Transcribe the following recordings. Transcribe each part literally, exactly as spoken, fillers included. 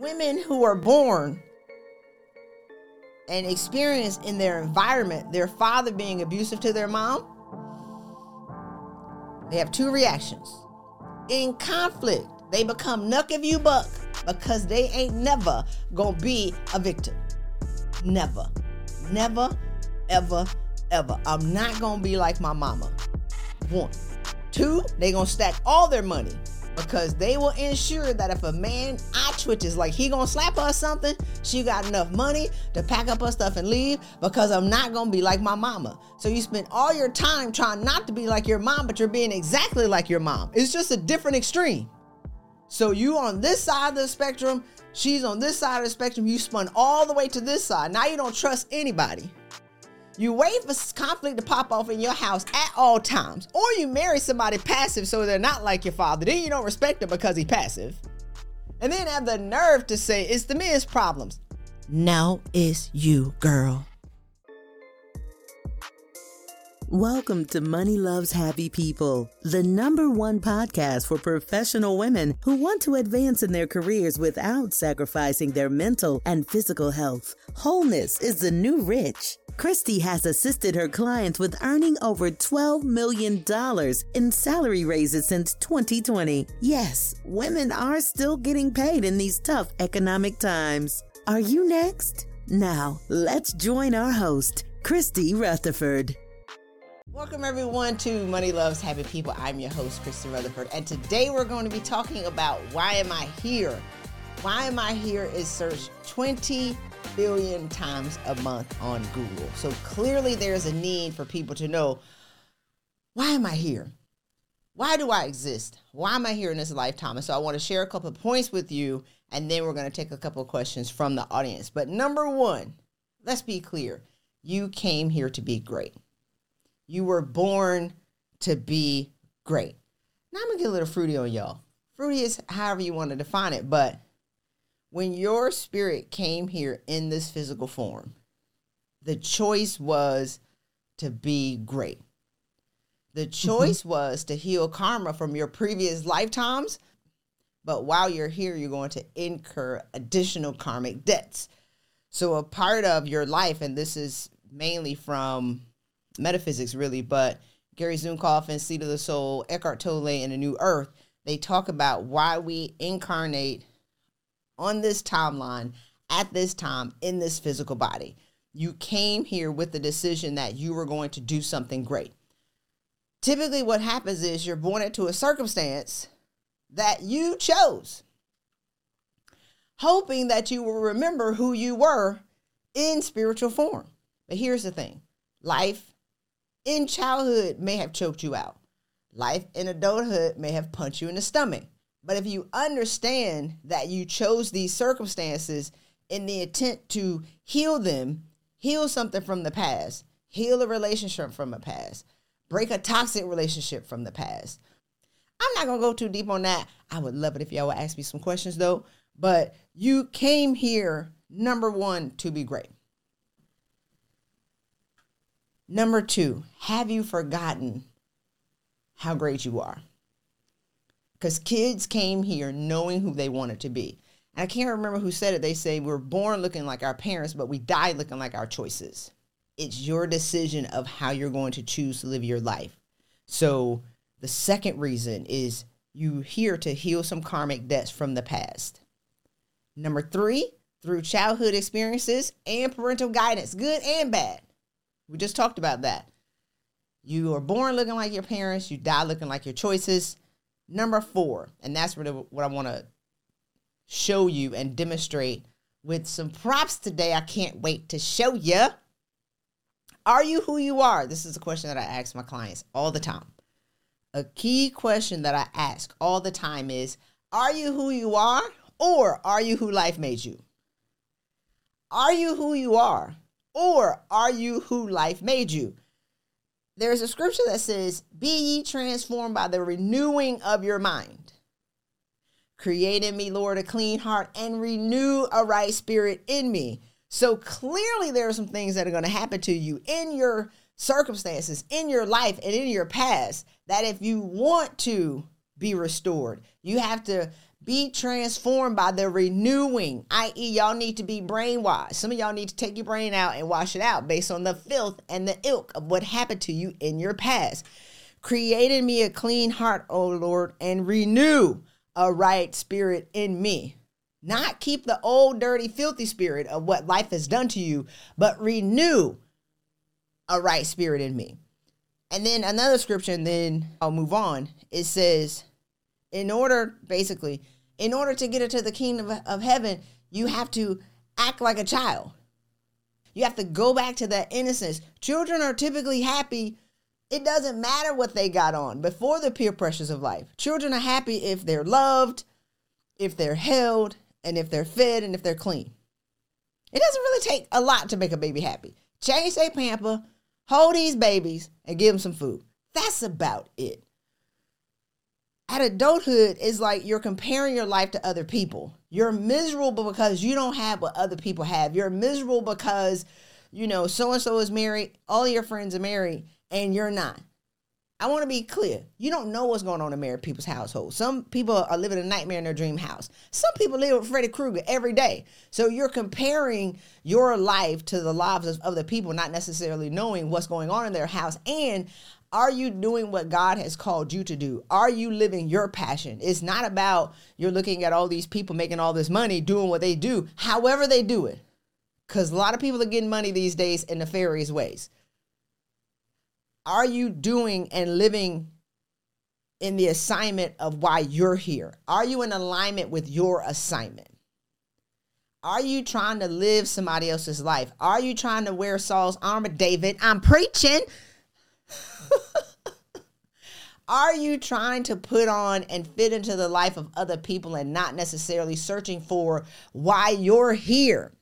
Women who are born and experience in their environment their father being abusive to their mom, they have two reactions. In conflict, they become knuck if you buck because they ain't never gonna be a victim. Never, never, ever, ever. I'm not gonna be like my mama. One. Two, they gonna stack all their money because they will ensure that if a man eye twitches like he gonna slap her or something, she got enough money to pack up her stuff and leave because I'm not gonna be like my mama. So you spend all your time trying not to be like your mom, but you're being exactly like your mom. It's just a different extreme. So you on this side of the spectrum, she's on this side of the spectrum, you spun all the way to this side. Now you don't trust anybody. You wait for conflict to pop off in your house at all times. Or you marry somebody passive so they're not like your father. Then you don't respect them because he's passive. And then have the nerve to say, it's the men's problems. Now it's you, girl. Welcome to Money Loves Happy People, the number one podcast for professional women who want to advance in their careers without sacrificing their mental and physical health. Wholeness is the new rich. Christy has assisted her clients with earning over twelve million dollars in salary raises since twenty twenty. Yes, women are still getting paid in these tough economic times. Are you next? Now, let's join our host, Christy Rutherford. Welcome, everyone, to Money Loves Happy People. I'm your host, Christy Rutherford, and today we're going to be talking about why am I here? Why am I here is searched twenty billion times a month on Google. So clearly there's a need for people to know, why am I here? Why do I exist? Why am I here in this lifetime? And so I want to share a couple of points with you, and then we're going to take a couple of questions from the audience. But number one, let's be clear. You came here to be great. You were born to be great. Now I'm going to get a little fruity on y'all. Fruity is however you want to define it, but when your spirit came here in this physical form, the choice was to be great. The choice mm-hmm. was to heal karma from your previous lifetimes. But while you're here, you're going to incur additional karmic debts. So a part of your life, and this is mainly from metaphysics really, but Gary Zukav in Seat of the Soul, Eckhart Tolle in A New Earth, they talk about why we incarnate on this timeline, at this time, in this physical body. You came here with the decision that you were going to do something great. Typically what happens is you're born into a circumstance that you chose, hoping that you will remember who you were in spiritual form. But here's the thing. Life in childhood may have choked you out. Life in adulthood may have punched you in the stomach. But if you understand that you chose these circumstances in the intent to heal them, heal something from the past, heal a relationship from the past, break a toxic relationship from the past. I'm not going to go too deep on that. I would love it if y'all would ask me some questions, though. But you came here, number one, to be great. Number two, have you forgotten how great you are? Because kids came here knowing who they wanted to be. And I can't remember who said it. They say we're born looking like our parents, but we die looking like our choices. It's your decision of how you're going to choose to live your life. So the second reason is you're here to heal some karmic debts from the past. Number three, through childhood experiences and parental guidance, good and bad. We just talked about that. You are born looking like your parents. You die looking like your choices. Number four, and that's really what I want to show you and demonstrate with some props today. I can't wait to show you. Are you who you are? This is a question that I ask my clients all the time. A key question that I ask all the time is, are you who you are, or are you who life made you? Are you who you are, or are you who life made you? There's a scripture that says, be ye transformed by the renewing of your mind. Create in me, Lord, a clean heart and renew a right spirit in me. So clearly there are some things that are going to happen to you in your circumstances, in your life, and in your past that if you want to be restored, you have to Be transformed by the renewing, that is y'all need to be brainwashed. Some of y'all need to take your brain out and wash it out based on the filth and the ilk of what happened to you in your past. Create in me a clean heart, O Lord, and renew a right spirit in me. Not keep the old, dirty, filthy spirit of what life has done to you, but renew a right spirit in me. And then another scripture, and then I'll move on. It says, in order, basically, in order to get into the kingdom of heaven, you have to act like a child. You have to go back to that innocence. Children are typically happy. It doesn't matter what they got on before the peer pressures of life. Children are happy if they're loved, if they're held, and if they're fed, and if they're clean. It doesn't really take a lot to make a baby happy. Change their pamper, hold these babies, and give them some food. That's about it. At adulthood, it's like you're comparing your life to other people. You're miserable because you don't have what other people have. You're miserable because, you know, so-and-so is married, all your friends are married, and you're not. I want to be clear. You don't know what's going on in married people's household. Some people are living a nightmare in their dream house. Some people live with Freddy Krueger every day. So you're comparing your life to the lives of other people, not necessarily knowing what's going on in their house. And are you doing what God has called you to do? Are you living your passion? It's not about you're looking at all these people making all this money, doing what they do, however they do it. Because a lot of people are getting money these days in nefarious ways. Are you doing and living in the assignment of why you're here? Are you in alignment with your assignment? Are you trying to live somebody else's life? Are you trying to wear Saul's armor? David, I'm preaching. Are you trying to put on and fit into the life of other people and not necessarily searching for why you're here?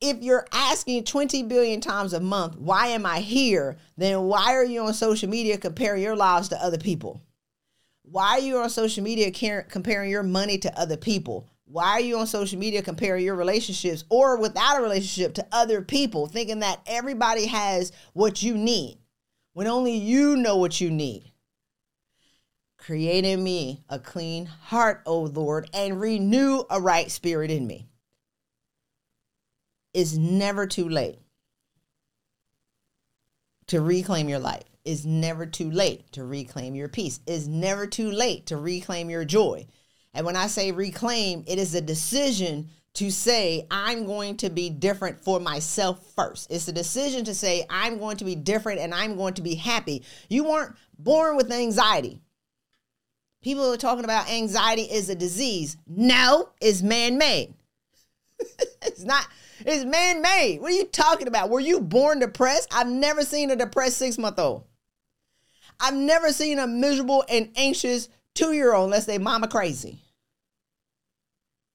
If you're asking twenty billion times a month, why am I here? Then why are you on social media comparing your lives to other people? Why are you on social media comparing your money to other people? Why are you on social media comparing your relationships or without a relationship to other people, thinking that everybody has what you need when only you know what you need? Create in me a clean heart, O Lord, and renew a right spirit in me. It's never too late to reclaim your life. It's never too late to reclaim your peace. It's never too late to reclaim your joy. And when I say reclaim, it is a decision to say, I'm going to be different for myself first. It's a decision to say, I'm going to be different and I'm going to be happy. You weren't born with anxiety. People are talking about anxiety is a disease. No, it's man-made. It's not. It's man-made. What are you talking about? Were you born depressed? I've never seen a depressed six-month-old. I've never seen a miserable and anxious two-year-old unless they mama crazy.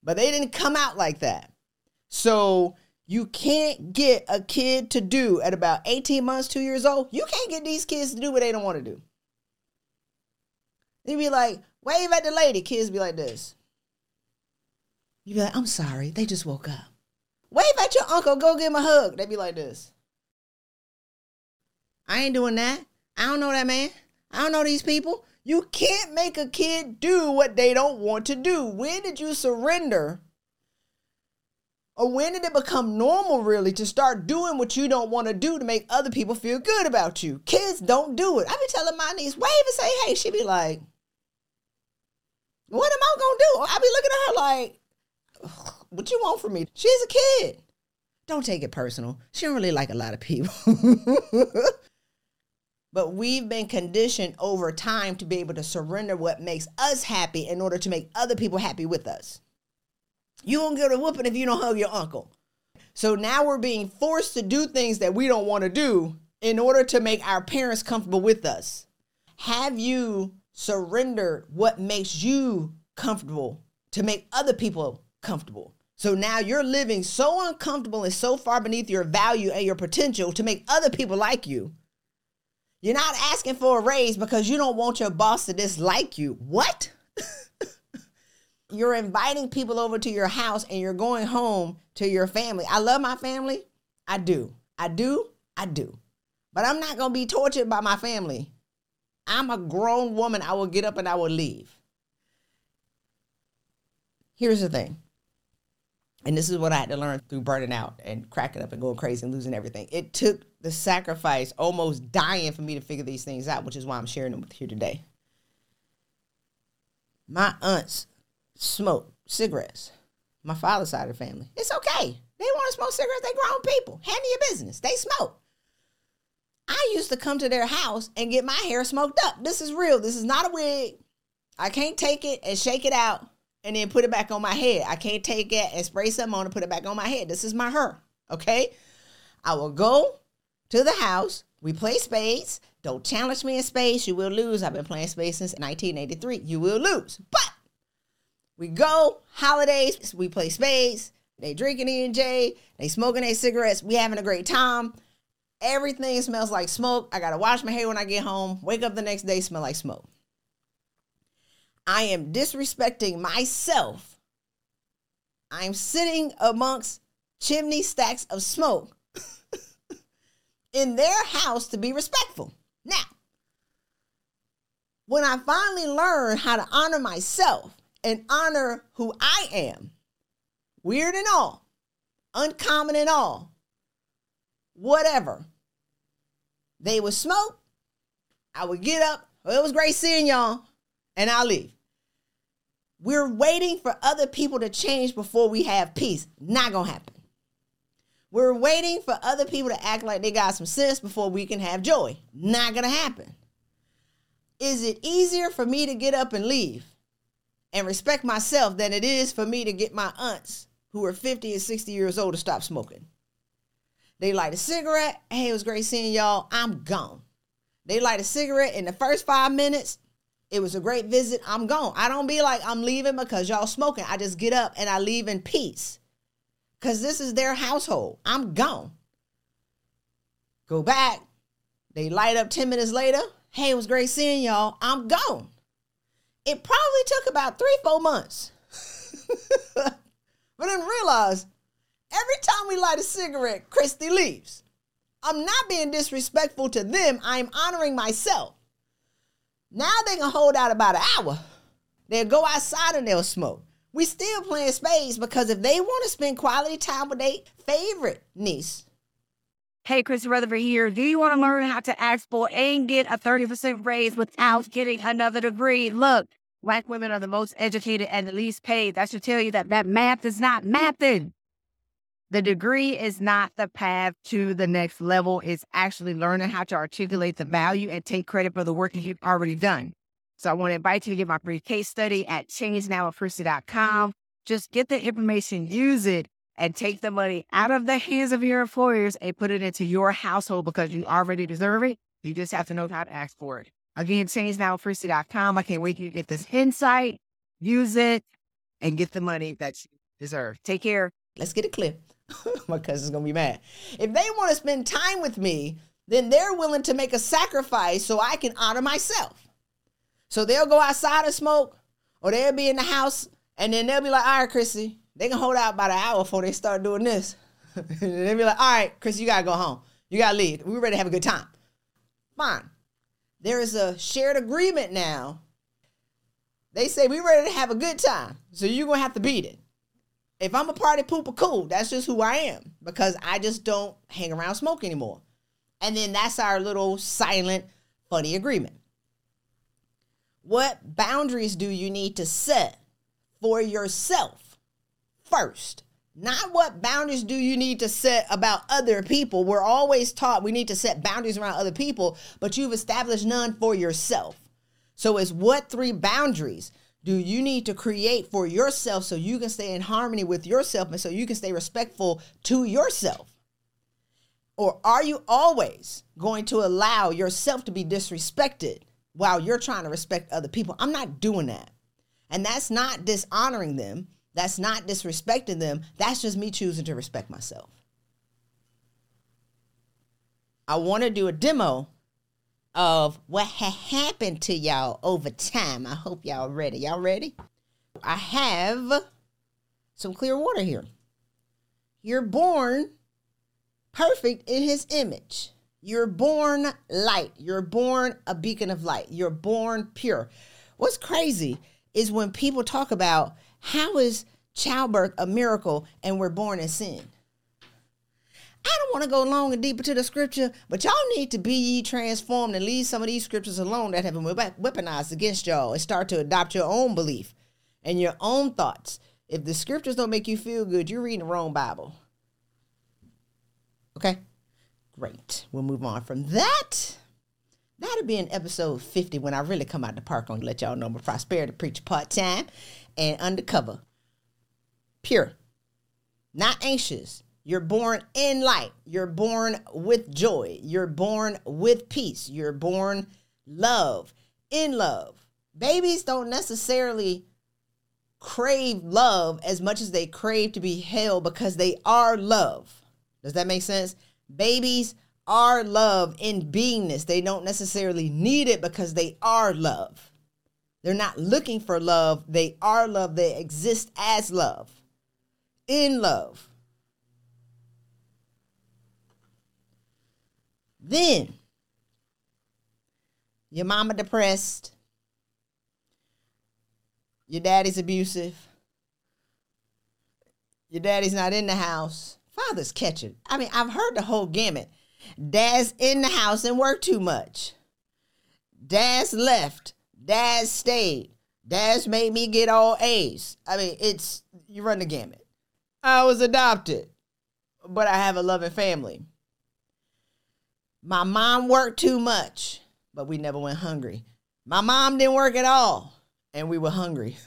But they didn't come out like that. So you can't get a kid to do at about eighteen months, two years old. You can't get these kids to do what they don't want to do. They be like, wave at the lady. Kids be like this. You be like, I'm sorry. They just woke up. Wave at your uncle. Go give him a hug. They be like this. I ain't doing that. I don't know that man. I don't know these people. You can't make a kid do what they don't want to do. When did you surrender? Or when did it become normal, really, to start doing what you don't want to do to make other people feel good about you? Kids don't do it. I be telling my niece, wave and say, hey. She be like, what am I going to do? I be looking at her like, what you want from me? She's a kid. Don't take it personal. She don't really like a lot of people. But we've been conditioned over time to be able to surrender what makes us happy in order to make other people happy with us. You won't get a whooping if you don't hug your uncle. So now we're being forced to do things that we don't want to do in order to make our parents comfortable with us. Have you surrendered what makes you comfortable to make other people comfortable? So now you're living so uncomfortable and so far beneath your value and your potential to make other people like you. You're not asking for a raise because you don't want your boss to dislike you. What? You're inviting people over to your house and you're going home to your family. I love my family. I do. I do. I do. But I'm not going to be tortured by my family. I'm a grown woman. I will get up and I will leave. here's the thing. And this is what I had to learn through burning out and cracking up and going crazy and losing everything. It took the sacrifice, almost dying, for me to figure these things out, which is why I'm sharing them with here today. My aunts smoke cigarettes. My father's side of the family. It's okay. They want to smoke cigarettes. They grown people. Handle your business. They smoke. I used to come to their house and get my hair smoked up. This is real. This is not a wig. I can't take it and shake it out and then put it back on my head. I can't take it and spray something on and put it back on my head. This is my hair, okay? I will go to the house. We play spades. Don't challenge me in spades. You will lose. I've been playing spades since nineteen eighty-three. You will lose. But we go, holidays, we play spades. They drinking E and J. They smoking their cigarettes. We having a great time. Everything smells like smoke. I got to wash my hair when I get home. Wake up the next day, smell like smoke. I am disrespecting myself. I'm sitting amongst chimney stacks of smoke in their house to be respectful. Now, when I finally learned how to honor myself and honor who I am, weird and all, uncommon and all, whatever, they would smoke, I would get up, well, it was great seeing y'all, and I'll leave. We're waiting for other people to change before we have peace. Not gonna happen. We're waiting for other people to act like they got some sense before we can have joy. Not gonna happen. Is it easier for me to get up and leave and respect myself than it is for me to get my aunts who are fifty and sixty years old to stop smoking? They light a cigarette. Hey, it was great seeing y'all. I'm gone. They light a cigarette in the first five minutes. It was a great visit. I'm gone. I don't be like I'm leaving because y'all smoking. I just get up and I leave in peace because this is their household. I'm gone. Go back. They light up ten minutes later. Hey, it was great seeing y'all. I'm gone. It probably took about three, four months. But I didn't realize every time we light a cigarette, Christy leaves. I'm not being disrespectful to them. I'm honoring myself. Now they can hold out about an hour. They'll go outside and they'll smoke. We still playing spades because if they want to spend quality time with their favorite niece. Hey, Christy Rutherford here. Do you want to learn how to ask for and get a thirty percent raise without getting another degree? Look, Black women are the most educated and the least paid. That should tell you that that math is not mathing. The degree is not the path to the next level. It's actually learning how to articulate the value and take credit for the work that you've already done. So I want to invite you to get my free case study at change now at christy dot com. Just get the information, use it, and take the money out of the hands of your employers and put it into your household because you already deserve it. You just have to know how to ask for it. Again, change now at christy dot com. I can't wait to get this insight, use it, and get the money that you deserve. Take care. Let's get it clear. My cousin's going to be mad. If they want to spend time with me, then they're willing to make a sacrifice so I can honor myself. So they'll go outside and smoke, or they'll be in the house, and then they'll be like, all right, Christy, they can hold out about an hour before they start doing this. And they'll be like, all right, Christy, you got to go home. You got to leave. We're ready to have a good time. Fine. There is a shared agreement now. They say we're ready to have a good time, so you're going to have to beat it. If I'm a party pooper, cool. That's just who I am because I just don't hang around smoke anymore. And then that's our little silent, funny agreement. What boundaries do you need to set for yourself first? Not what boundaries do you need to set about other people. We're always taught we need to set boundaries around other people, but you've established none for yourself. So it's what three boundaries do you need to create for yourself so you can stay in harmony with yourself and so you can stay respectful to yourself? Or are you always going to allow yourself to be disrespected while you're trying to respect other people? I'm not doing that. And that's not dishonoring them. That's not disrespecting them. That's just me choosing to respect myself. I want to do a demo of what ha- happened to y'all over time. I hope y'all ready. Y'all ready? I have some clear water here. You're born perfect in his image. You're born light. You're born a beacon of light. You're born pure. What's crazy is when people talk about How is childbirth a miracle and we're born in sin? I don't want to go long and deep into the scripture, but y'all need to be ye transformed and leave some of these scriptures alone that have been weaponized against y'all and start to adopt your own belief and your own thoughts. If the scriptures don't make you feel good, you're reading the wrong Bible. Okay? Great. We'll move on from that. That'll be in episode fifty when I really come out the park and let y'all know I'm a prosperity preacher part-time and undercover. Pure. Not anxious. You're born in light. You're born with joy. You're born with peace. You're born love. In love. Babies don't necessarily crave love as much as they crave to be held because they are love. Does that make sense? Babies are love in beingness. They don't necessarily need it because they are love. They're not looking for love. They are love. They exist as love. In love. Then, your mama depressed, your daddy's abusive, your daddy's not in the house, father's catching. I mean, I've heard the whole gamut. Dad's in the house and worked too much. Dad's left. Dad stayed. Dad's made me get all A's. I mean, it's, you run the gamut. I was adopted, but I have a loving family. My mom worked too much, but we never went hungry. My mom didn't work at all, and we were hungry.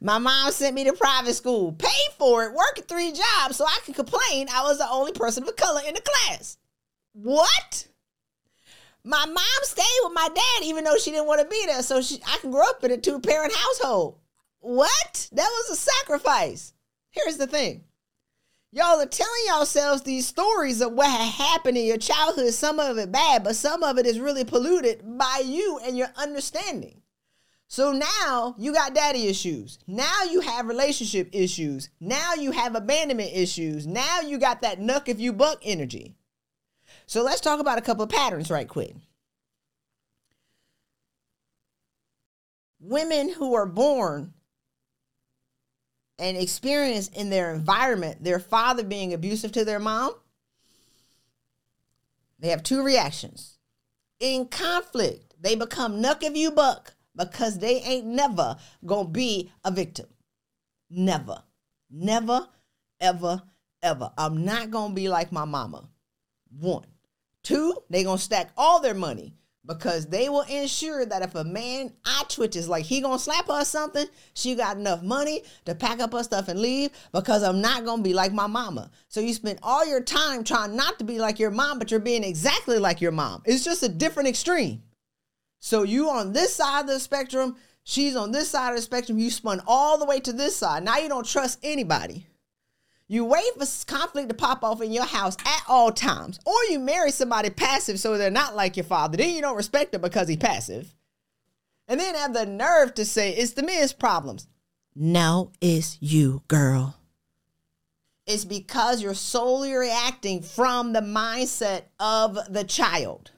My mom sent me to private school, paid for it, worked three jobs so I could complain I was the only person of color in the class. What? My mom stayed with my dad even though she didn't want to be there, so she, I can grow up in a two-parent household. What? That was a sacrifice. Here's the thing. Y'all are telling yourselves these stories of what had happened in your childhood. Some of it bad, but some of it is really polluted by you and your understanding. So now you got daddy issues. Now you have relationship issues. Now you have abandonment issues. Now you got that knuck if you buck energy. So let's talk about a couple of patterns right quick. Women who are born and experience in their environment, their father being abusive to their mom, they have two reactions. In conflict, they become knuck if you buck because they ain't never gonna be a victim. Never, never, ever, ever. I'm not gonna be like my mama. One. Two, they gonna stack all their money because they will ensure that if a man eye twitches like he gonna slap her or something, she got enough money to pack up her stuff and leave because I'm not gonna be like my mama. So you spend all your time trying not to be like your mom, but you're being exactly like your mom. It's just a different extreme. So you on this side of the spectrum, she's on this side of the spectrum, you spun all the way to this side. Now you don't trust anybody. You wait for conflict to pop off in your house at all times. Or you marry somebody passive so they're not like your father. Then you don't respect them because he's passive. And then have the nerve to say, it's the men's problems. No, it's you, girl. It's because you're solely reacting from the mindset of the child.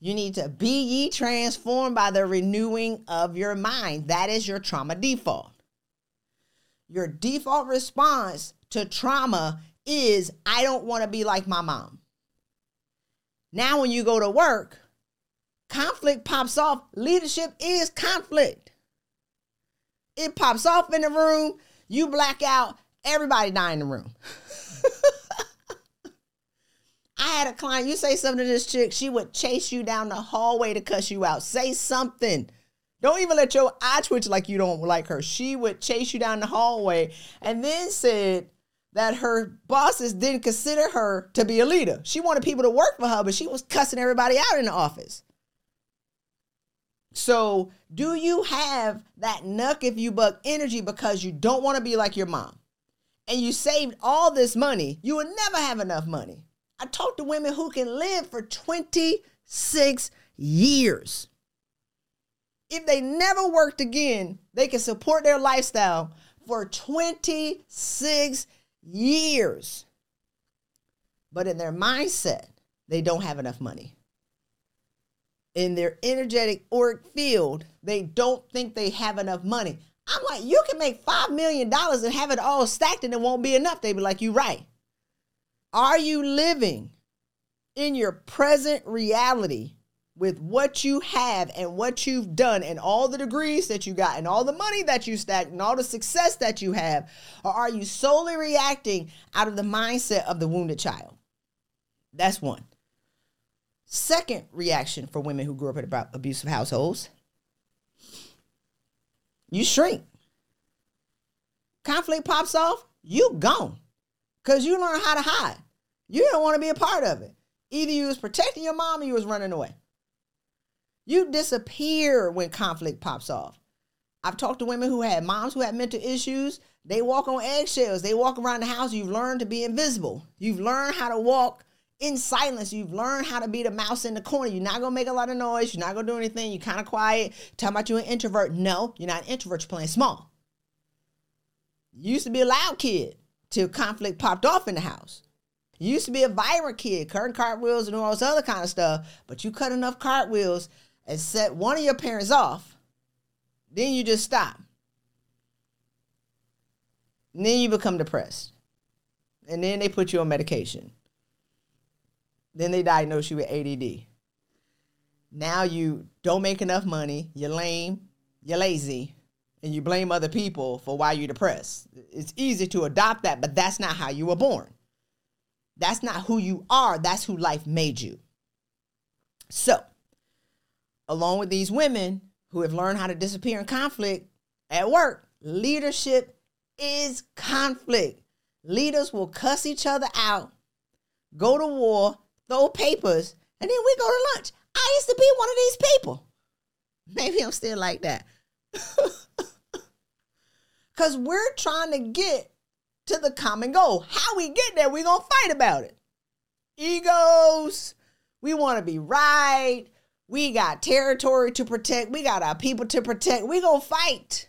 You need to be ye transformed by the renewing of your mind. That is your trauma default. Your default response to trauma is, I don't want to be like my mom. Now when you go to work, conflict pops off. Leadership is conflict. It pops off in the room. You black out. Everybody die in the room. I had a client. You say something to this chick, she would chase you down the hallway to cuss you out. Say something. Don't even let your eye twitch like you don't like her. She would chase you down the hallway and then said that her bosses didn't consider her to be a leader. She wanted people to work for her, but she was cussing everybody out in the office. So do you have that knuck if you buck energy because you don't want to be like your mom? And you saved all this money. You will never have enough money. I talked to women who can live for twenty-six years. If they never worked again, they can support their lifestyle for twenty-six years. But in their mindset, they don't have enough money. in their energetic auric field, they don't think they have enough money. I'm like, you can make five million dollars and have it all stacked and it won't be enough. They be like, you right. Are you living in your present reality with what you have and what you've done and all the degrees that you got and all the money that you stacked and all the success that you have? Or are you solely reacting out of the mindset of the wounded child? That's one. Second reaction for women who grew up in abusive households, you shrink. Conflict pops off, you gone. Because you learn how to hide. You don't want to be a part of it. Either you was protecting your mom or you was running away. You disappear when conflict pops off. I've talked to women who had moms who had mental issues. They walk on eggshells. They walk around the house. You've learned to be invisible. You've learned how to walk in silence. You've learned how to be the mouse in the corner. You're not going to make a lot of noise. You're not going to do anything. You're kind of quiet. Talking about you're an introvert. No, you're not an introvert. You're playing small. You used to be a loud kid till conflict popped off in the house. You used to be a vibrant kid, cutting cartwheels and all this other kind of stuff, but you cut enough cartwheels and set one of your parents off, then you just stop. And then you become depressed. And then they put you on medication. Then they diagnose you with A D D. Now you don't make enough money, you're lame, you're lazy, and you blame other people for why you're depressed. It's easy to adopt that, but that's not how you were born. That's not who you are. That's who life made you. So, along with these women who have learned how to disappear in conflict at work, leadership is conflict. Leaders will cuss each other out, go to war, throw papers, and then we go to lunch. I used to be one of these people. Maybe I'm still like that. Because we're trying to get to the common goal. How we get there, we're going to fight about it. Egos. We want to be right. We got territory to protect. We got our people to protect. We're going to fight.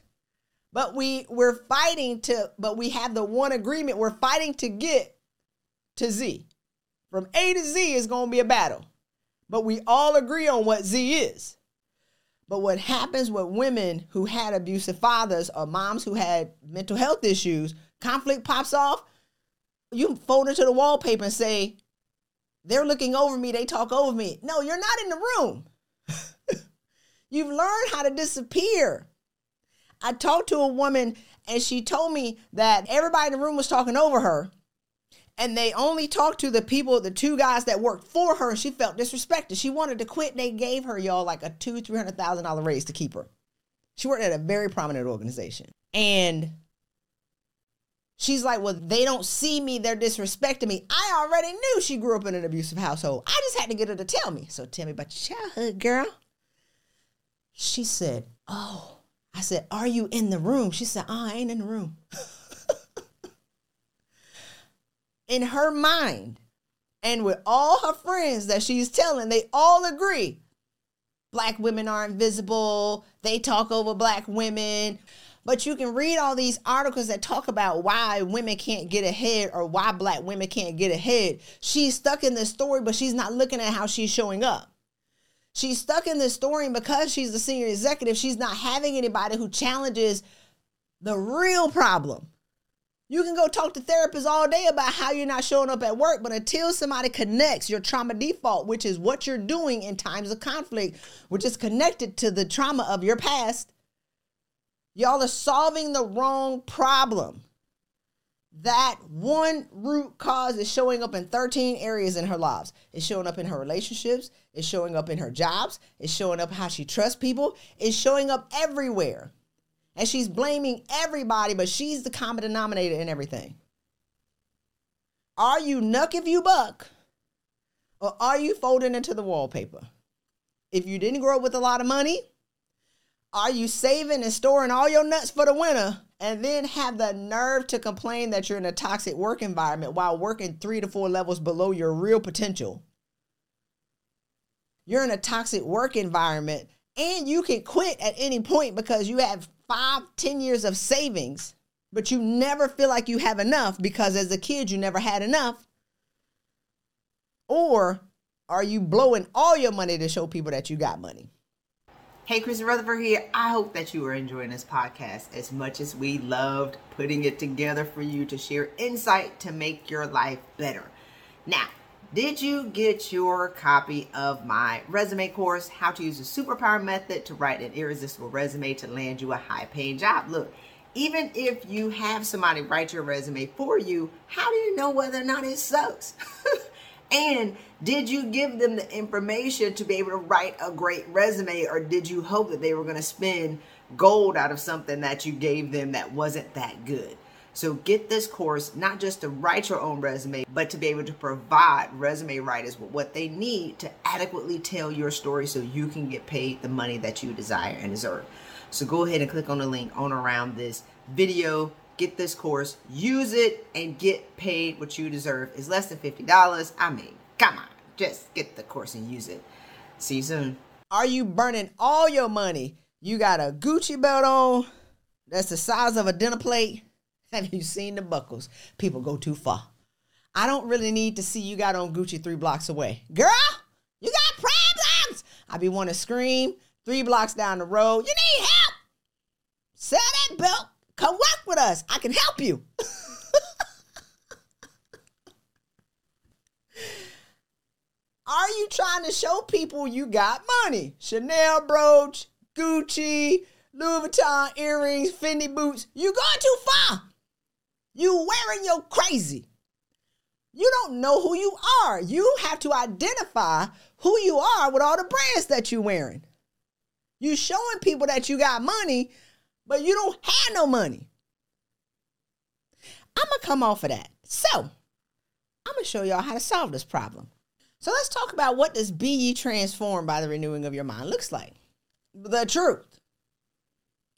But we, we're fighting to, but we have the one agreement. We're fighting to get to Z. From A to Z is going to be a battle. But we all agree on what Z is. But what happens with women who had abusive fathers or moms who had mental health issues, conflict pops off, you fold into the wallpaper and say, they're looking over me, they talk over me. No, you're not in the room. You've learned how to disappear. I talked to a woman and she told me that everybody in the room was talking over her and they only talked to the people, the two guys that worked for her. She felt disrespected. She wanted to quit. They gave her, y'all, like a two, three hundred thousand dollar raise to keep her. She worked at a very prominent organization. And she's like, well, they don't see me. They're disrespecting me. I already knew she grew up in an abusive household. I just had to get her to tell me. So tell me about your childhood, girl. She said, oh, I said, are you in the room? She said, oh, I ain't in the room. In her mind and with all her friends that she's telling, they all agree. Black women are invisible. They talk over black women. But you can read all these articles that talk about why women can't get ahead or why black women can't get ahead. She's stuck in this story, but she's not looking at how she's showing up. She's stuck in this story, and because she's the senior executive, she's not having anybody who challenges the real problem. You can go talk to therapists all day about how you're not showing up at work, but until somebody connects your trauma default, which is what you're doing in times of conflict, which is connected to the trauma of your past, y'all are solving the wrong problem. That one root cause is showing up in thirteen areas in her lives. It's showing up in her relationships. It's showing up in her jobs. It's showing up how she trusts people. It's showing up everywhere. And she's blaming everybody, but she's the common denominator in everything. Are you nuck if you buck? Or are you folding into the wallpaper? If you didn't grow up with a lot of money, are you saving and storing all your nuts for the winter and then have the nerve to complain that you're in a toxic work environment while working three to four levels below your real potential? You're in a toxic work environment and you can quit at any point because you have five, ten years of savings, but you never feel like you have enough because as a kid, you never had enough. Or Are you blowing all your money to show people that you got money? Hey, Christy Rutherford here. I hope that you are enjoying this podcast as much as we loved putting it together for you to share insight to make your life better. Now, did you get your copy of my resume course, How to Use the Superpower Method to Write an Irresistible Resume to Land You a High-Paying Job? Look, even if you have somebody write your resume for you, how do you know whether or not it sucks? And did you give them the information to be able to write a great resume, or did you hope that they were going to spin gold out of something that you gave them that wasn't that good? So get this course, not just to write your own resume, but to be able to provide resume writers with what they need to adequately tell your story so you can get paid the money that you desire and deserve. So go ahead and click on the link on around this video. Get this course, use it, and get paid what you deserve. It's less than fifty dollars. I mean, come on, just get the course and use it. See you soon. Are you burning all your money? You got a Gucci belt on that's the size of a dinner plate. Have you seen the buckles? People go too far. I don't really need to see you got on Gucci three blocks away. Girl, you got problems. I be wanting to scream three blocks down the road. You need help. Sell that belt. Come work with us. I can help you. Are you trying to show people you got money? Chanel brooch, Gucci, Louis Vuitton earrings, Fendi boots. You going too far. You wearing your crazy. You don't know who you are. You have to identify who you are with all the brands that you're wearing. You showing people that you got money, but you don't have no money. I'm going to come off of that. So I'm going to show y'all how to solve this problem. So let's talk about what does be ye transformed by the renewing of your mind looks like. The truth,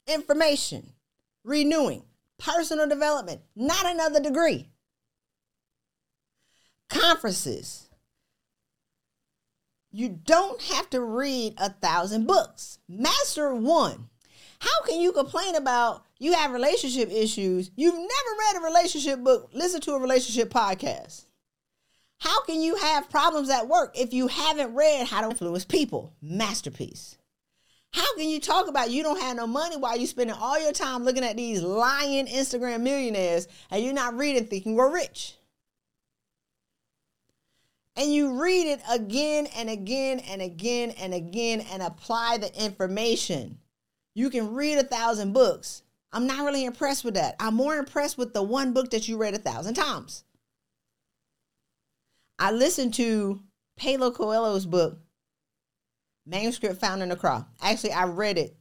information, renewing, personal development, not another degree. Conferences. You don't have to read a thousand books. Master one. How can you complain about you have relationship issues? You've never read a relationship book, listen to a relationship podcast. How can you have problems at work if you haven't read How to Influence People? Masterpiece. How can you talk about you don't have no money while you're spending all your time looking at these lying Instagram millionaires and you're not reading Thinking We're Rich? And you read it again and again and again and again and apply the information. You can read a thousand books. I'm not really impressed with that. I'm more impressed with the one book that you read a thousand times. I listened to Paulo Coelho's book, Manuscript Found in the Crawl. Actually, I read it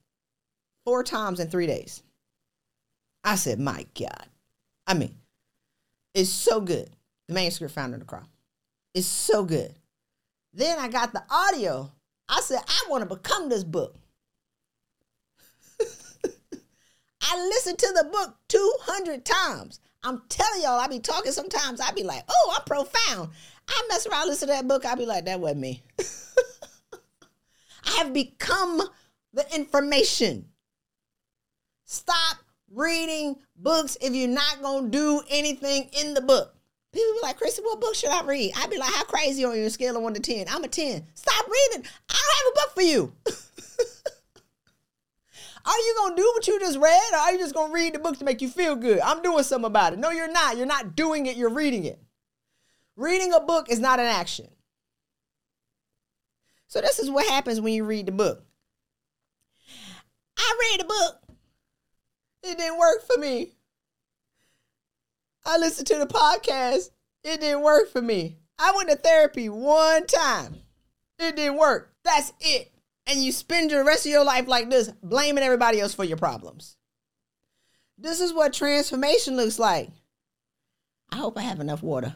four times in three days. I said, my God. I mean, it's so good. The Manuscript Found in the Crawl. It's so good. Then I got the audio. I said, I want to become this book. I listened to the book two hundred times. I'm telling y'all, I be talking sometimes. I be like, oh, I'm profound. I mess around, listen to that book. I be like, that wasn't me. I have become the information. Stop reading books if you're not going to do anything in the book. People be like, Christy, what book should I read? I be like, how crazy on your scale of one to ten? I'm a ten. Stop reading. I don't have a book for you. Are you going to do what you just read, or are you just going to read the book to make you feel good? I'm doing something about it. No, you're not. You're not doing it. You're reading it. Reading a book is not an action. So this is what happens when you read the book. I read the book. It didn't work for me. I listened to the podcast. It didn't work for me. I went to therapy one time. It didn't work. That's it. And you spend the rest of your life like this, blaming everybody else for your problems. This is what transformation looks like. I hope I have enough water.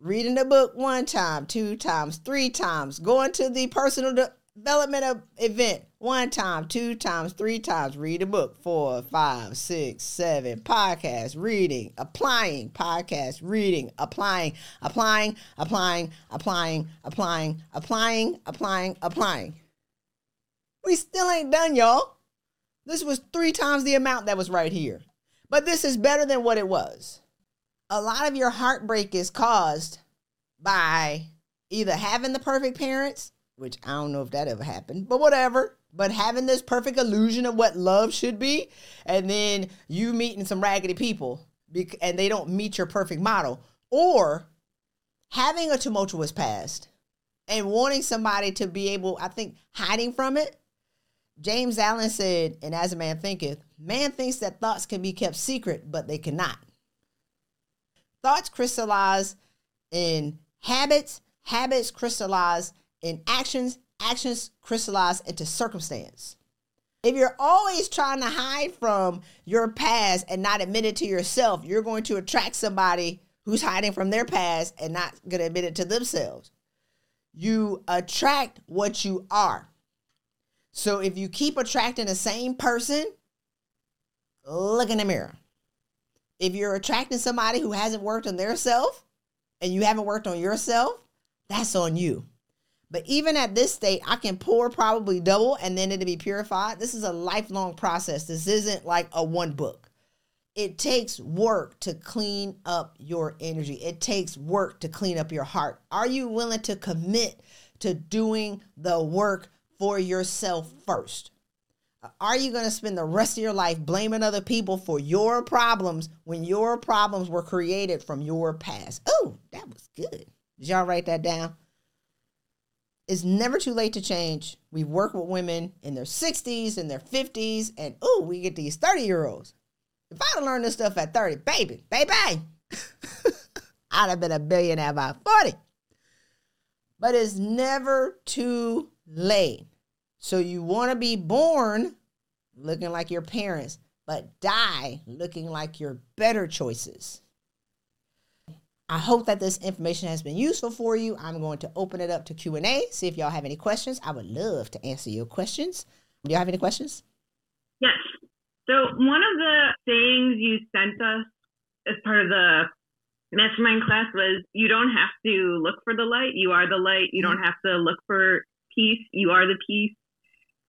Reading the book one time, two times, three times. Going to the personal development event one time, two times, three times. Read a book, four, five, six, seven. Podcast, reading, applying. Podcast, reading, applying, applying, applying, applying, applying, applying, applying, applying. We still ain't done, y'all. This was three times the amount that was right here. But this is better than what it was. a lot of your heartbreak is caused by either having the perfect parents, which I don't know if that ever happened, but whatever. But having this perfect illusion of what love should be, and then you meeting some raggedy people and they don't meet your perfect model, or having a tumultuous past and wanting somebody to be able, I think, hiding from it. James Allen said, and As a Man Thinketh, man thinks that thoughts can be kept secret, but they cannot. Thoughts crystallize in habits, habits crystallize in actions, actions crystallize into circumstance. If you're always trying to hide from your past and not admit it to yourself, you're going to attract somebody who's hiding from their past and not going to admit it to themselves. You attract what you are. So if you keep attracting the same person, look in the mirror. If you're attracting somebody who hasn't worked on their self and you haven't worked on yourself, that's on you. But even at this state, I can pour probably double and then it'll be purified. This is a lifelong process. This isn't like a one book. It takes work to clean up your energy. It takes work to clean up your heart. Are you willing to commit to doing the work for yourself first? Are you going to spend the rest of your life blaming other people for your problems when your problems were created from your past? Oh, that was good. Did y'all write that down? It's never too late to change. We work with women in their sixties and their fifties, and oh, we get these thirty-year-olds. If I'd have learned this stuff at thirty, baby, baby, I'd have been a billionaire by forty. But it's never too late. So you want to be born looking like your parents, but die looking like your better choices. I hope that this information has been useful for you. I'm going to open it up to Q and A, see if y'all have any questions. I would love to answer your questions. Do y'all have any questions? Yes. So one of the things you sent us as part of the mastermind class was you don't have to look for the light. You are the light. You don't have to look for peace. You are the peace.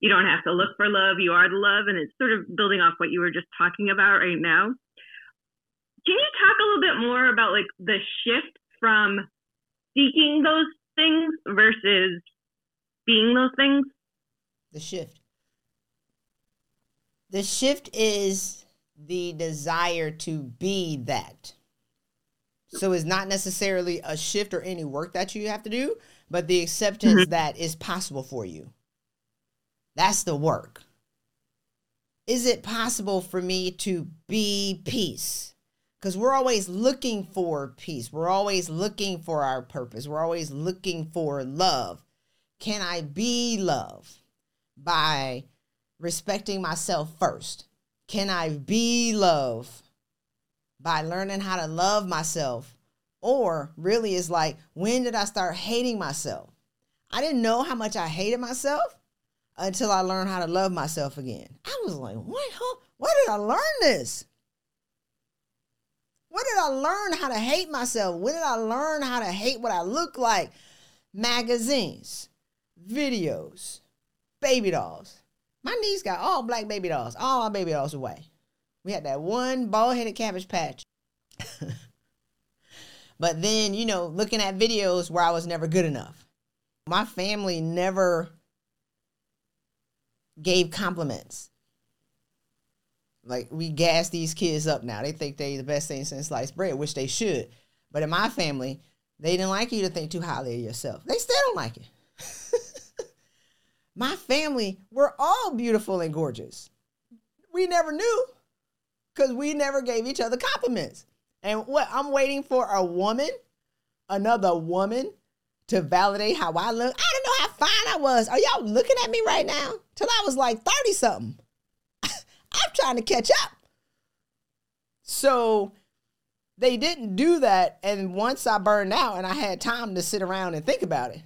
You don't have to look for love. You are the love. And it's sort of building off what you were just talking about right now. Can you talk a little bit more about like the shift from seeking those things versus being those things? The shift. The shift is the desire to be that. So it's not necessarily a shift or any work that you have to do, but the acceptance mm-hmm. that is possible for you. That's the work. Is it possible for me to be peace? Because we're always looking for peace. We're always looking for our purpose. We're always looking for love. Can I be love by respecting myself first? Can I be love by learning how to love myself? Or really it's like, when did I start hating myself? I didn't know how much I hated myself until I learned how to love myself again. I was like, what? Huh? Where did I learn this? When did I learn how to hate myself? When did I learn how to hate what I look like? Magazines, videos, baby dolls. My niece got all black baby dolls. All our baby dolls away. We had that one bald-headed Cabbage Patch. But then, you know, looking at videos where I was never good enough. My family never gave compliments. Like, we gas these kids up now. They think they the best thing since sliced bread, which they should. But in my family, they didn't like you to think too highly of yourself. They still don't like it. My family, we're all beautiful and gorgeous. We never knew because we never gave each other compliments. And what, I'm waiting for a woman, another woman, to validate how I look. I didn't know how fine I was. Are y'all looking at me right now? Till I was like thirty-something. I'm trying to catch up. So they didn't do that. And once I burned out and I had time to sit around and think about it,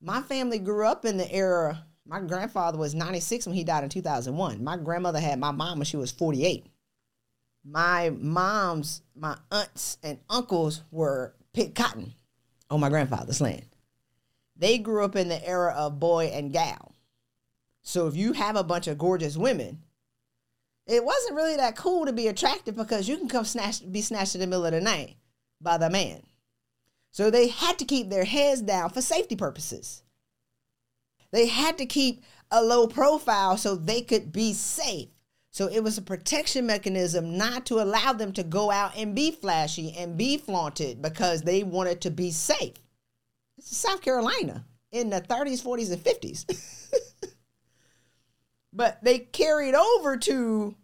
my family grew up in the era. My grandfather was ninety-six when he died in two thousand one. My grandmother had my mom when she was forty-eight. My mom's, my aunts and uncles were pick cotton on my grandfather's land. They grew up in the era of boy and gal. So if you have a bunch of gorgeous women, it wasn't really that cool to be attractive because you can come snatch, be snatched in the middle of the night by the man. So they had to keep their heads down for safety purposes. They had to keep a low profile so they could be safe. So it was a protection mechanism not to allow them to go out and be flashy and be flaunted because they wanted to be safe. This is South Carolina in the thirties, forties, and fifties. But they carried over to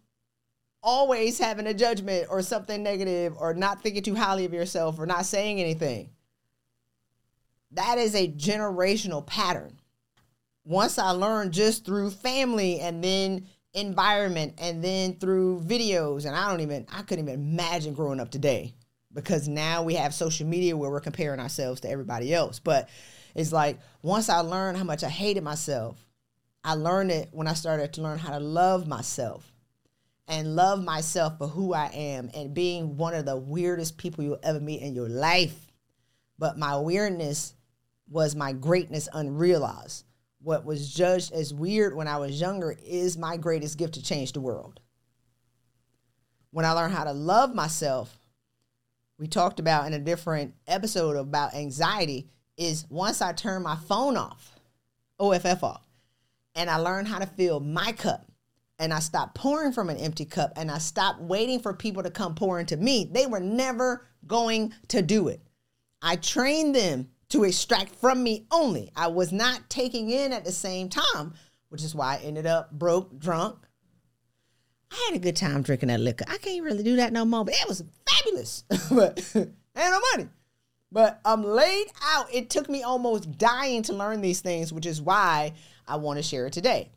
always having a judgment or something negative or not thinking too highly of yourself or not saying anything. That is a generational pattern. Once I learned just through family and then environment and then through videos, and I don't even, I couldn't even imagine growing up today because now we have social media where we're comparing ourselves to everybody else. But it's like, once I learned how much I hated myself, I learned it when I started to learn how to love myself and love myself for who I am and being one of the weirdest people you'll ever meet in your life. But my weirdness was my greatness unrealized. What was judged as weird when I was younger is my greatest gift to change the world. When I learned how to love myself, we talked about in a different episode about anxiety, is once I turned my phone off, O F F off, and I learned how to fill my cup, and I stopped pouring from an empty cup, and I stopped waiting for people to come pour into me. They were never going to do it. I trained them to extract from me only. I was not taking in at the same time, which is why I ended up broke, drunk. I had a good time drinking that liquor. I can't really do that no more, but it was fabulous. But I had no money. But I'm laid out. It took me almost dying to learn these things, which is why I want to share it today.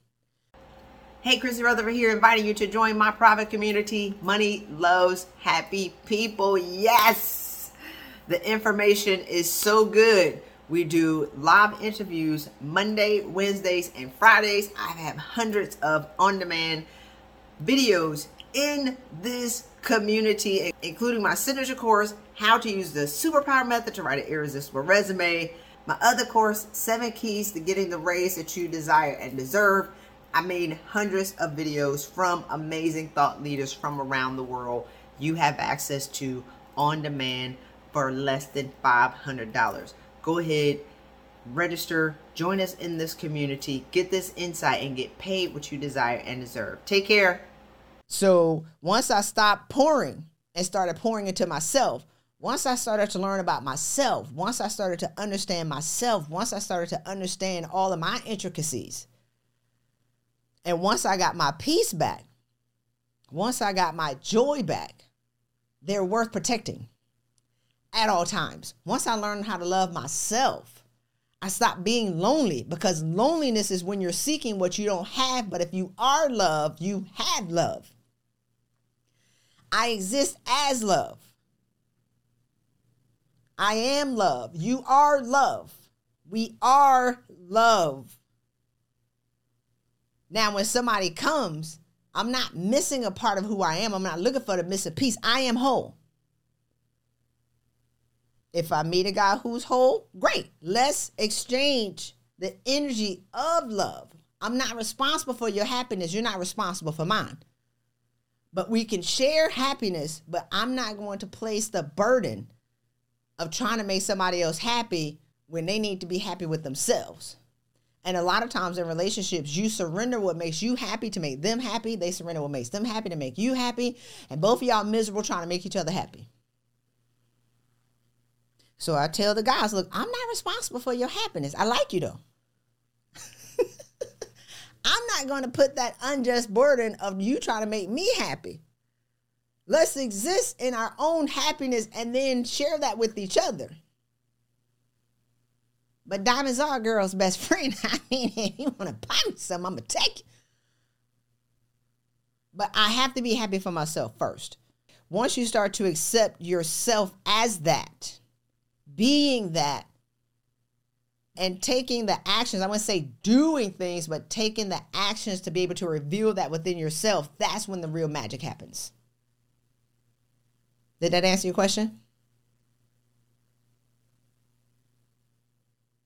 Hey, Christy Rutherford here, inviting you to join my private community, Money Loves Happy People. Yes! The information is so good. We do live interviews Monday, Wednesdays, and Fridays. I have hundreds of on-demand videos in this community, including my signature course, How to Use the Superpower Method to Write an Irresistible Resume. My other course, Seven Keys to Getting the Raise That You Desire and Deserve. I made hundreds of videos from amazing thought leaders from around the world. You have access to on-demand for less than five hundred dollars. Go ahead, register, join us in this community, get this insight, and get paid what you desire and deserve. Take care. So once I stopped pouring and started pouring into myself, once I started to learn about myself, once I started to understand myself, once I started to understand all of my intricacies, and once I got my peace back, once I got my joy back, they're worth protecting. At all times. Once I learned how to love myself, I stopped being lonely, because loneliness is when you're seeking what you don't have. But if you are love, you have love. I exist as love. I am love. You are love. We are love. Now, when somebody comes, I'm not missing a part of who I am. I'm not looking for the missing piece. I am whole. If I meet a guy who's whole, great. Let's exchange the energy of love. I'm not responsible for your happiness. You're not responsible for mine. But we can share happiness, but I'm not going to place the burden of trying to make somebody else happy when they need to be happy with themselves. And a lot of times in relationships, you surrender what makes you happy to make them happy. They surrender what makes them happy to make you happy. And both of y'all miserable trying to make each other happy. So I tell the guys, look, I'm not responsible for your happiness. I like you, though. I'm not going to put that unjust burden of you trying to make me happy. Let's exist in our own happiness and then share that with each other. But diamonds are a girl's best friend. I mean, if you want to buy me something, I'm going to take it. But I have to be happy for myself first. Once you start to accept yourself as that, being that, and taking the actions, I wouldn't say doing things, but taking the actions to be able to reveal that within yourself, that's when the real magic happens. Did that answer your question?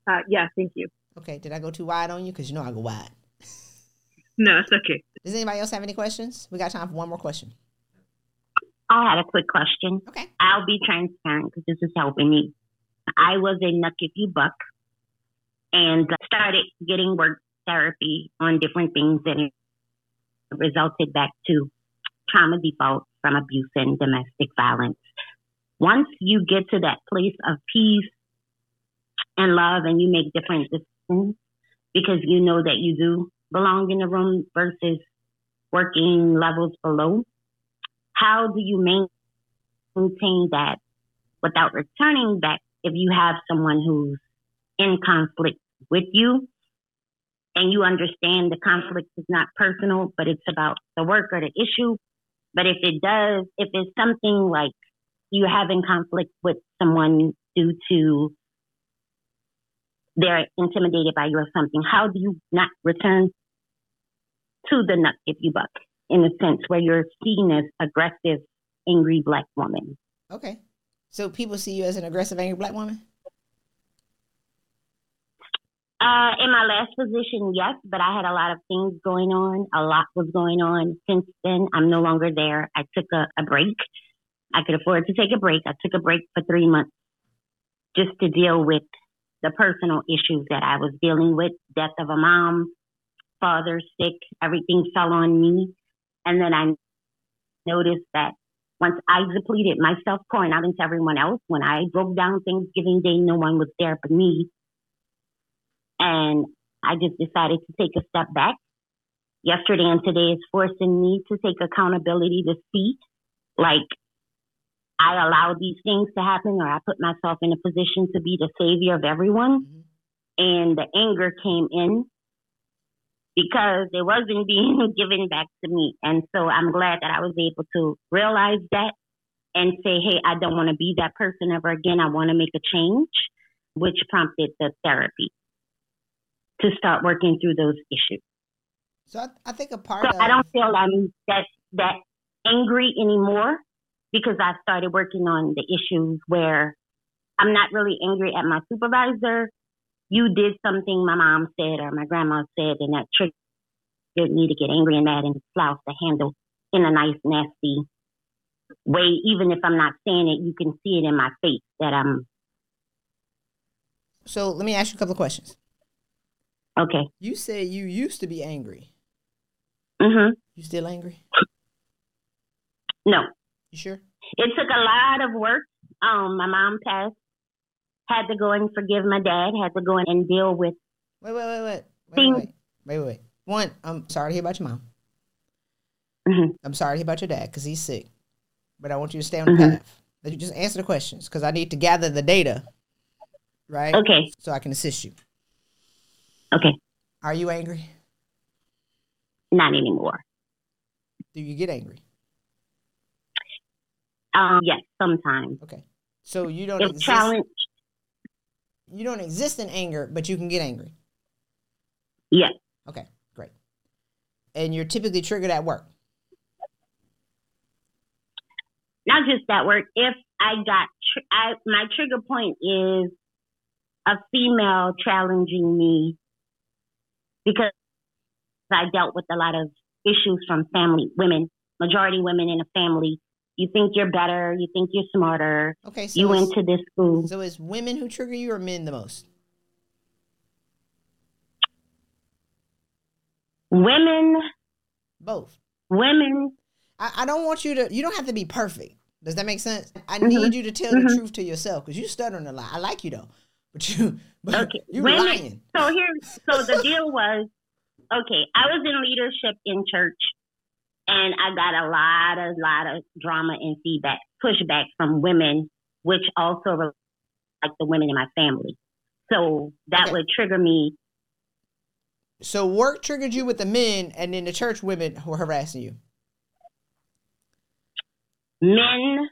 Uh, yeah, thank you. Okay, did I go too wide on you? Because you know I go wide. No, it's okay. Does anybody else have any questions? We got time for one more question. I had a quick question. Okay. I'll be transparent because this is helping me. I was a nuck if you buck and started getting work therapy on different things, and it resulted back to trauma default from abuse and domestic violence. Once you get to that place of peace and love and you make different decisions because you know that you do belong in the room versus working levels below, how do you maintain that without returning back if you have someone who's in conflict with you and you understand the conflict is not personal, but it's about the work or the issue? But if it does, if it's something like you having conflict with someone due to they're intimidated by you or something, how do you not return to the nut if you buck, in a sense where you're seen as aggressive, angry Black woman? Okay. So people see you as an aggressive, angry Black woman? Uh, in my last position, yes, but I had a lot of things going on. A lot was going on. Since then, I'm no longer there. I took a, a break. I could afford to take a break. I took a break for three months just to deal with the personal issues that I was dealing with. Death of a mom, father sick, everything fell on me. And then I noticed that once I depleted myself, pouring out into everyone else, when I broke down Thanksgiving Day, no one was there but me. And I just decided to take a step back. Yesterday and today is forcing me to take accountability to see, like, I allowed these things to happen, or I put myself in a position to be the savior of everyone. Mm-hmm. And the anger came in because it wasn't being given back to me. And so I'm glad that I was able to realize that and say, hey, I don't want to be that person ever again. I want to make a change, which prompted the therapy to start working through those issues. So I, I think a part so of... I don't feel I'm that, that angry anymore, because I started working on the issues where I'm not really angry at my supervisor. You did something my mom said or my grandma said, and that triggered me to get angry and mad and flouse the handle in a nice, nasty way. Even if I'm not saying it, you can see it in my face that I'm... So let me ask you a couple of questions. Okay. You said you used to be angry. Mm-hmm. You still angry? No. You sure? It took a lot of work. Um, my mom passed. Had to go and forgive my dad. Had to go in and deal with. Wait, wait, wait, wait, wait, wait, wait, wait. One, I'm sorry to hear about your mom. Mm-hmm. I'm sorry to hear about your dad because he's sick. But I want you to stay on the mm-hmm. path. That you just answer the questions because I need to gather the data, right? Okay. So I can assist you. Okay. Are you angry? Not anymore. Do you get angry? Um, yes, sometimes. Okay. So you don't exist, challenge. You don't exist in anger, but you can get angry. Yes. Okay, great. And you're typically triggered at work? Not just at work. If I got, tr- I, my trigger point is a female challenging me because I dealt with a lot of issues from family, women, majority women in a family. You think you're better. You think you're smarter. Okay, so you went to this school. So is women who trigger you or men the most? Women. Both. Women. I, I don't want you to, you don't have to be perfect. Does that make sense? I mm-hmm. need you to tell mm-hmm. the truth to yourself because you're stuttering a lot. I like you though, but you, but okay. you're women, lying. So here, so the deal was, okay, I was in leadership in church. And I got a lot, a lot of drama and feedback, pushback from women, which also were like the women in my family. So that okay. would trigger me. So work triggered you with the men, and then the church women were harassing you. Men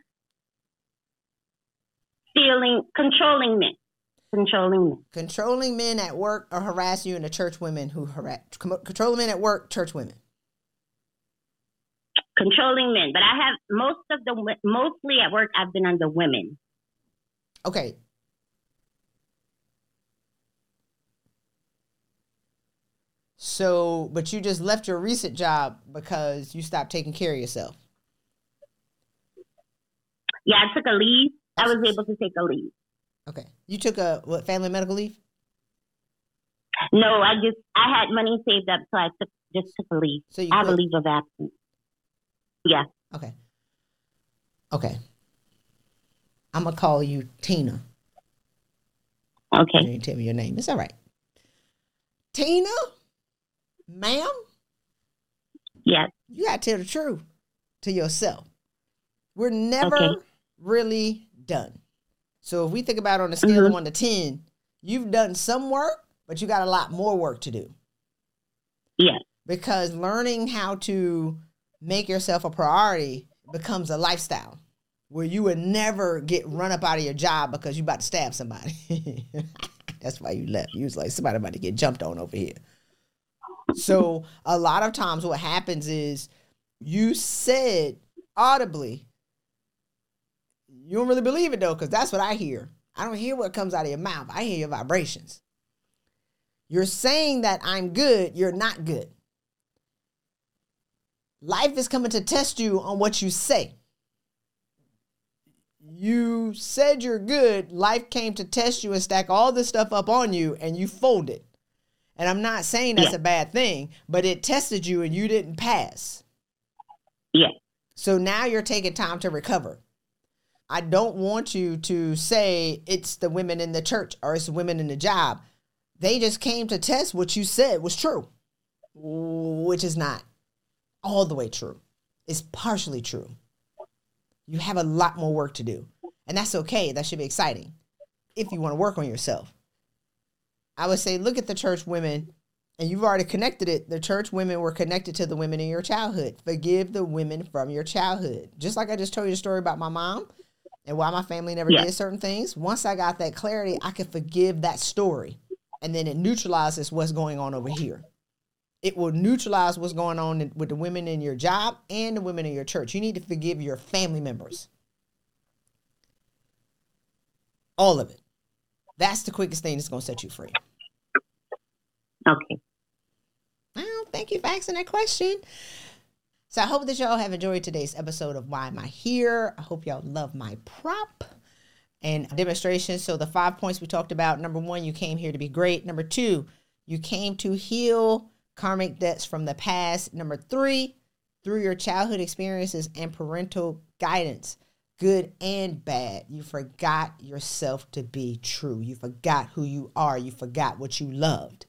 feeling, controlling men, controlling men. Controlling men at work or harass you, and the church women who harass, controlling men at work, church women. Controlling men, but I have most of the mostly at work. I've been under women. Okay. So, but you just left your recent job because you stopped taking care of yourself. Yeah, I took a leave. I was able to take a leave. Okay. You took a, what, family medical leave? No, I just, I had money saved up, so I took, just took a leave. So you I have quit. a leave of absence. Yeah. Okay. Okay. I'm going to call you Tina. Okay. You didn't tell me your name. It's all right. Tina, ma'am? Yes. You got to tell the truth to yourself. We're never okay. really done. So if we think about on a scale mm-hmm. of one to ten, you've done some work, but you got a lot more work to do. Yeah. Because learning how to make yourself a priority becomes a lifestyle where you would never get run up out of your job because you about to stab somebody. That's why you left. You was like, somebody about to get jumped on over here. So a lot of times what happens is you said audibly, you don't really believe it though, because that's what I hear. I don't hear what comes out of your mouth. I hear your vibrations. You're saying that I'm good. You're not good. Life is coming to test you on what you say. You said you're good. Life came to test you and stack all this stuff up on you, and you folded. And I'm not saying that's yeah. a bad thing, but it tested you and you didn't pass. Yeah. So now you're taking time to recover. I don't want you to say it's the women in the church or it's the women in the job. They just came to test what you said was true, which is not all the way true. It's partially true. You have a lot more work to do, and that's okay. That should be exciting if you want to work on yourself. I would say, look at the church women, and you've already connected it. The church women were connected to the women in your childhood. Forgive the women from your childhood. Just like I just told you the story about my mom and why my family never yeah. did certain things. Once I got that clarity, I could forgive that story. And then it neutralizes what's going on over here. It will neutralize what's going on with the women in your job and the women in your church. You need to forgive your family members. All of it. That's the quickest thing that's going to set you free. Okay. Well, thank you for asking that question. So I hope that y'all have enjoyed today's episode of Why Am I Here? I hope y'all love my prop and demonstration. So the five points we talked about, number one, you came here to be great. Number two, you came to heal karmic debts from the past. Number three, through your childhood experiences and parental guidance, good and bad, you forgot yourself to be true. You forgot who you are. You forgot what you loved.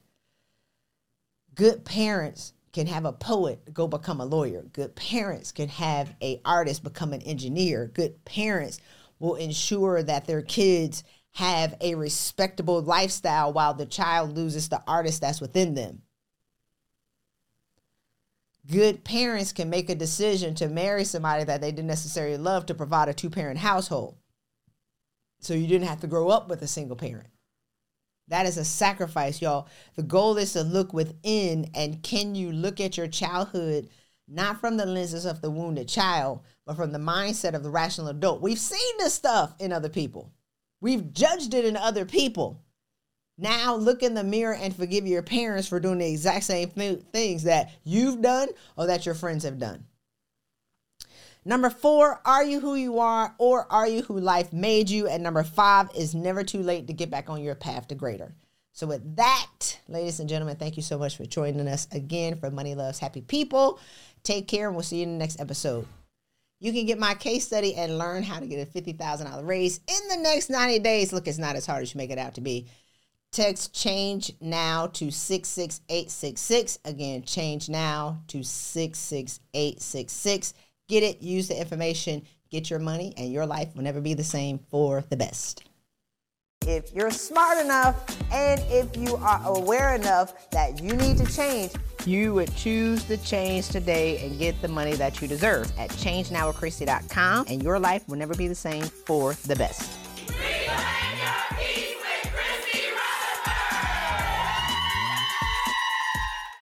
Good parents can have a poet go become a lawyer. Good parents can have an artist become an engineer. Good parents will ensure that their kids have a respectable lifestyle while the child loses the artist that's within them. Good parents can make a decision to marry somebody that they didn't necessarily love to provide a two-parent household. So you didn't have to grow up with a single parent. That is a sacrifice, y'all. The goal is to look within, and can you look at your childhood not from the lenses of the wounded child, but from the mindset of the rational adult? We've seen this stuff in other people. We've judged it in other people. Now look in the mirror and forgive your parents for doing the exact same things that you've done or that your friends have done. Number four, are you who you are, or are you who life made you? And number five is never too late to get back on your path to greater. So with that, ladies and gentlemen, thank you so much for joining us again for Money Loves Happy People. Take care, and we'll see you in the next episode. You can get my case study and learn how to get a fifty thousand dollars raise in the next ninety days. Look, it's not as hard as you make it out to be. Text change now to six six eight six six. Again, change now to six six eight six six. Get it, use the information, get your money, and your life will never be the same for the best. If you're smart enough and if you are aware enough that you need to change, you would choose the change today and get the money that you deserve at change now with christy dot com, and your life will never be the same for the best. Reclaim your peace.